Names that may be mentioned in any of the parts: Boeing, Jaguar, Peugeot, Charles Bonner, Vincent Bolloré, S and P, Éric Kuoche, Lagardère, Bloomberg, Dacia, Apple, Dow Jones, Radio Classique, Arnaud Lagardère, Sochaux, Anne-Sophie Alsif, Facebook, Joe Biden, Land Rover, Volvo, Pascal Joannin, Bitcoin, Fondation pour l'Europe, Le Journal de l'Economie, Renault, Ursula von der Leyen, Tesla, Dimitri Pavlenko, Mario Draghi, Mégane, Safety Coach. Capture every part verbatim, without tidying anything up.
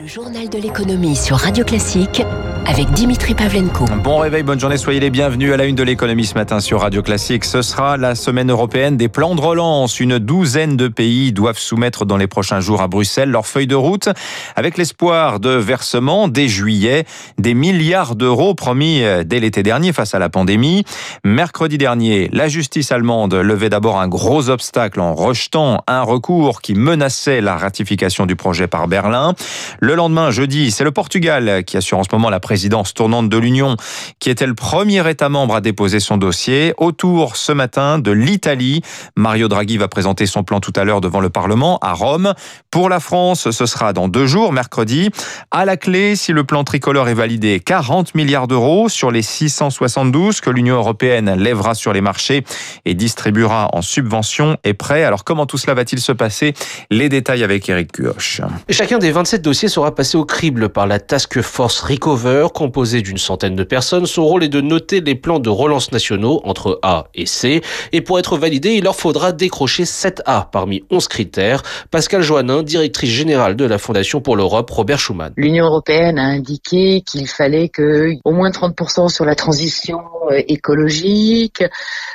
Le Journal de l'Economie sur Radio Classique avec Dimitri Pavlenko. Bon réveil, bonne journée, soyez les bienvenus à la une de l'économie ce matin sur Radio Classique. Ce sera la semaine européenne des plans de relance. Une douzaine de pays doivent soumettre dans les prochains jours à Bruxelles leur feuille de route avec l'espoir de versement dès juillet des milliards d'euros promis dès l'été dernier face à la pandémie. Mercredi dernier, la justice allemande levait d'abord un gros obstacle en rejetant un recours qui menaçait la ratification du projet par Berlin. Le lendemain, jeudi, c'est le Portugal qui assure en ce moment la présidence tournante de l'Union, qui était le premier État membre à déposer son dossier. Autour ce matin de l'Italie, Mario Draghi va présenter son plan tout à l'heure devant le Parlement à Rome. Pour la France, ce sera dans deux jours, mercredi. À la clé, si le plan tricolore est validé, quarante milliards d'euros sur les six cent soixante-douze que l'Union européenne lèvera sur les marchés et distribuera en subventions et prêts. Alors comment tout cela va-t-il se passer? Les détails avec Éric Kuoche. Chacun des vingt-sept dossiers sera passé au crible par la Task Force Recover, composée d'une centaine de personnes. Son rôle est de noter les plans de relance nationaux entre A et C. Et pour être validé, il leur faudra décrocher sept A parmi onze critères. Pascal Joannin, directrice générale de la Fondation pour l'Europe, Robert Schuman. L'Union européenne a indiqué qu'il fallait qu'au moins trente pour cent sur la transition écologique.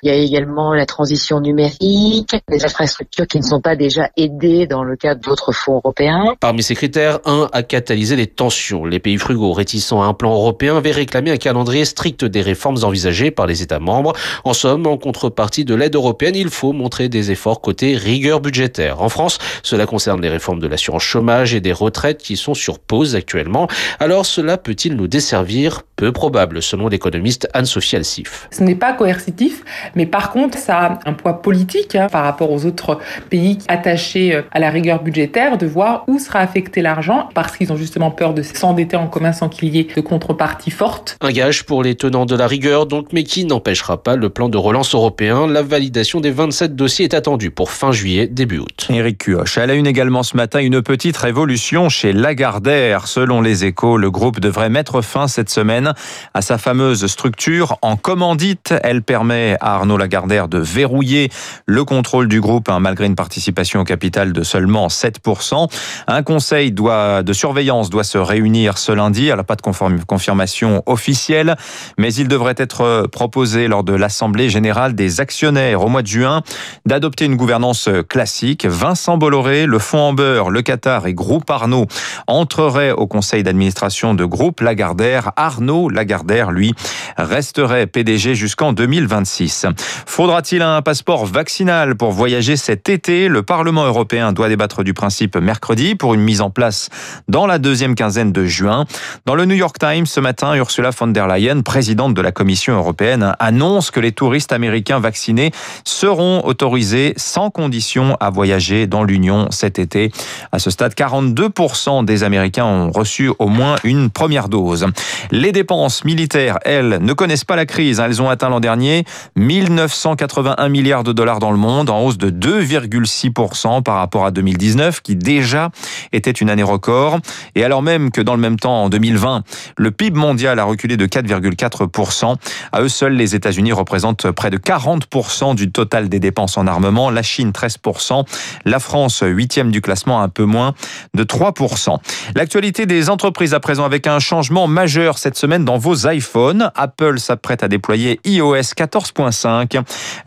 Il y a également la transition numérique, les infrastructures qui ne sont pas déjà aidées dans le cadre d'autres fonds européens. Parmi ces critères, un a catalysé les tensions. Les pays frugaux réticents à un plan européen avaient réclamé un calendrier strict des réformes envisagées par les États membres. En somme, en contrepartie de l'aide européenne, il faut montrer des efforts côté rigueur budgétaire. En France, cela concerne les réformes de l'assurance chômage et des retraites qui sont sur pause actuellement. Alors, cela peut-il nous desservir? Peu probable, selon l'économiste Anne-Sophie Alsif. Ce n'est pas coercitif, mais par contre, ça a un poids politique hein, par rapport aux autres pays attachés à la rigueur budgétaire, de voir où sera affecté l'argent, parce qu'ils ont justement peur de s'endetter en commun sans qu'il y ait de contrepartie forte. Un gage pour les tenants de la rigueur, donc, mais qui n'empêchera pas le plan de relance européen. La validation des vingt-sept dossiers est attendue pour fin juillet, début août. Éric Kuoche. À la une également ce matin, une petite révolution chez Lagardère. Selon les Échos, le groupe devrait mettre fin cette semaine à sa fameuse structure en commandite. Elle permet à Arnaud Lagardère de verrouiller le contrôle du groupe, hein, malgré une participation au capital de seulement sept pour cent. Un conseil doit, de surveillance doit se réunir ce lundi. Alors, pas de conform- confirmation officielle, mais il devrait être proposé lors de l'Assemblée générale des actionnaires au mois de juin d'adopter une gouvernance classique. Vincent Bolloré, le fonds Amber, le Qatar et Groupe Arnaud entreraient au conseil d'administration de Groupe Lagardère. Arnaud Lagardère, lui, resterait P D G jusqu'en deux mille vingt-six. Faudra-t-il un passeport vaccinal pour voyager cet été? Le Parlement européen doit débattre du principe mercredi pour une mise en place dans la deuxième quinzaine de juin. Dans le New York Times, ce matin, Ursula von der Leyen, présidente de la Commission européenne, annonce que les touristes américains vaccinés seront autorisés sans condition à voyager dans l'Union cet été. À ce stade, quarante-deux pour cent des Américains ont reçu au moins une première dose. Les Les dépenses militaires, elles, ne connaissent pas la crise. Elles ont atteint l'an dernier mille neuf cent quatre-vingt-un milliards de dollars dans le monde, en hausse de deux virgule six pour cent par rapport à deux mille dix-neuf, qui déjà était une année record. Et alors même que dans le même temps, en deux mille vingt, le P I B mondial a reculé de quatre virgule quatre pour cent. À eux seuls, les États-Unis représentent près de quarante pour cent du total des dépenses en armement. La Chine, treize pour cent. La France, huitième du classement, un peu moins de trois pour cent. L'actualité des entreprises à présent, avec un changement majeur cette semaine dans vos iPhones. Apple s'apprête à déployer iOS quatorze point cinq,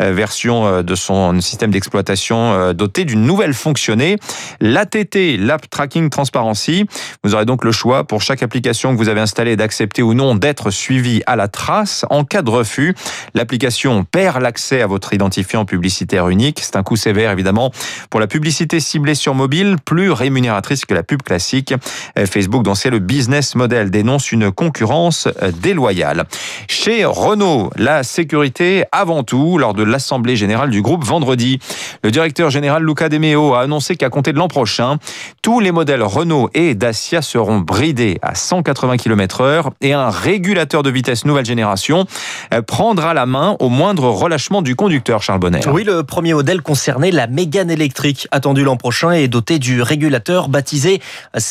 version de son système d'exploitation doté d'une nouvelle fonctionnée, l'A T T, l'App Tracking Transparency. Vous aurez donc le choix pour chaque application que vous avez installée d'accepter ou non d'être suivi à la trace. En cas de refus, l'application perd l'accès à votre identifiant publicitaire unique. C'est un coup sévère, évidemment, pour la publicité ciblée sur mobile, plus rémunératrice que la pub classique. Facebook, dont c'est le business model, dénonce une concurrence déloyale. Chez Renault, la sécurité avant tout. Lors de l'Assemblée générale du groupe vendredi, le directeur général Luca De Meo a annoncé qu'à compter de l'an prochain, tous les modèles Renault et Dacia seront bridés à cent quatre-vingts kilomètres heure et un régulateur de vitesse nouvelle génération prendra la main au moindre relâchement du conducteur, Charles Bonner. Oui, le premier modèle concernait la Mégane électrique, attendue l'an prochain et dotée du régulateur baptisé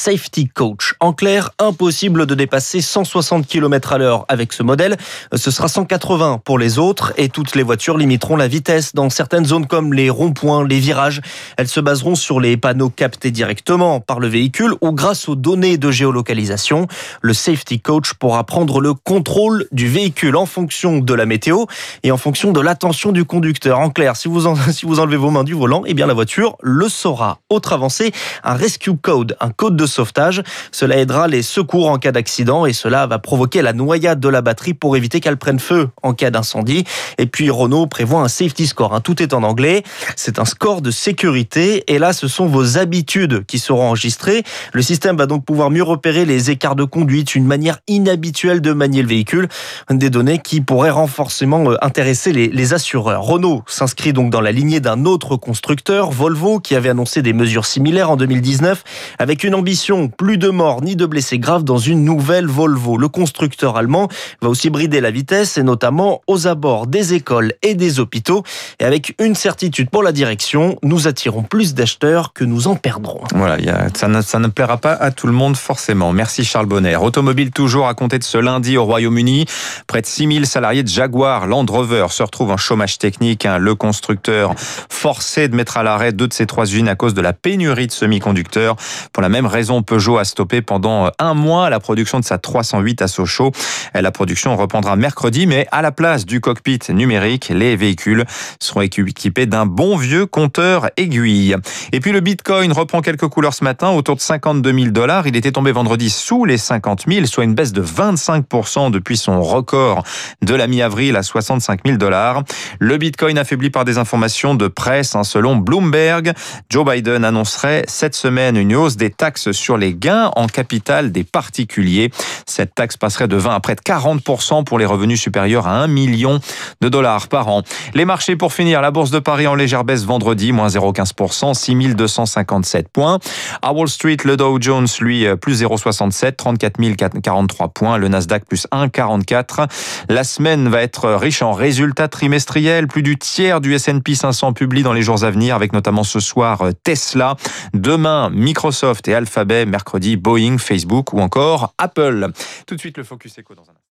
Safety Coach. En clair, impossible de dépasser cent soixante kilomètres à l'heure avec ce modèle. Ce sera cent quatre-vingts pour les autres et toutes les voitures limiteront la vitesse dans certaines zones comme les ronds-points, les virages. Elles se baseront sur les panneaux captés directement par le véhicule ou grâce aux données de géolocalisation. Le Safety Coach pourra prendre le contrôle du véhicule en fonction de la météo et en fonction de l'attention du conducteur. En clair, si vous, en, si vous enlevez vos mains du volant, eh bien la voiture le saura. Autre avancée, un rescue code, un code de sauvetage. Cela aidera les secours en cas d'accident et cela va provoquer la noyade de la batterie pour éviter qu'elle prenne feu en cas d'incendie. Et puis Renault prévoit un safety score. Hein, tout est en anglais. C'est un score de sécurité et là, ce sont vos habitudes qui seront enregistrées. Le système va donc pouvoir mieux repérer les écarts de conduite, une manière inhabituelle de manier le véhicule. Des données qui pourraient renforcément intéresser les, les assureurs. Renault s'inscrit donc dans la lignée d'un autre constructeur, Volvo, qui avait annoncé des mesures similaires en deux mille dix-neuf, avec une ambition, plus de morts ni de blessés graves dans une nouvelle Volvo. Le constructeur allemand va aussi brider la vitesse, et notamment aux abords des écoles et des hôpitaux. Et avec une certitude pour la direction, nous attirons plus d'acheteurs que nous en perdrons. Voilà, y a, ça, ne, ça ne plaira pas à tout le monde forcément. Merci Charles Bonner. Automobile toujours à compter de ce lundi au Royaume-Uni. Près de six mille salariés de Jaguar, Land Rover se retrouvent en chômage technique. Hein, le constructeur forcé de mettre à l'arrêt deux de ses trois usines à cause de la pénurie de semi-conducteurs. Pour la même raison, Peugeot a stoppé pendant un mois la production de sa trois cent huit à Sochaux. La production reprendra mercredi, mais à la place du cockpit numérique, les véhicules seront équipés d'un bon vieux compteur aiguille. Et puis le Bitcoin reprend quelques couleurs ce matin, autour de cinquante-deux mille dollars. Il était tombé vendredi sous les cinquante mille, soit une baisse de vingt-cinq pour cent depuis son record de la mi-avril à soixante-cinq mille dollars. Le Bitcoin affaibli par des informations de presse. Hein, selon Bloomberg, Joe Biden annoncerait cette semaine une hausse des taxes sur les gains en capital des particuliers. Cette taxe passerait de vingt à près de quarante pour cent pour les revenus supérieurs à un million de dollars par an. Les marchés pour finir, la bourse de Paris en légère baisse vendredi, moins zéro virgule quinze pour cent, six mille deux cent cinquante-sept points. À Wall Street, le Dow Jones, lui, plus zéro virgule soixante-sept, trente-quatre mille quarante-trois points. Le Nasdaq, plus un virgule quarante-quatre. La semaine va être riche en résultats trimestriels. Plus du tiers du S and P cinq cents publie dans les jours à venir, avec notamment ce soir Tesla. Demain, Microsoft et Alphabet. Mercredi, Boeing, Facebook ou encore Apple. Tout de suite, le Focus Echo dans un instant.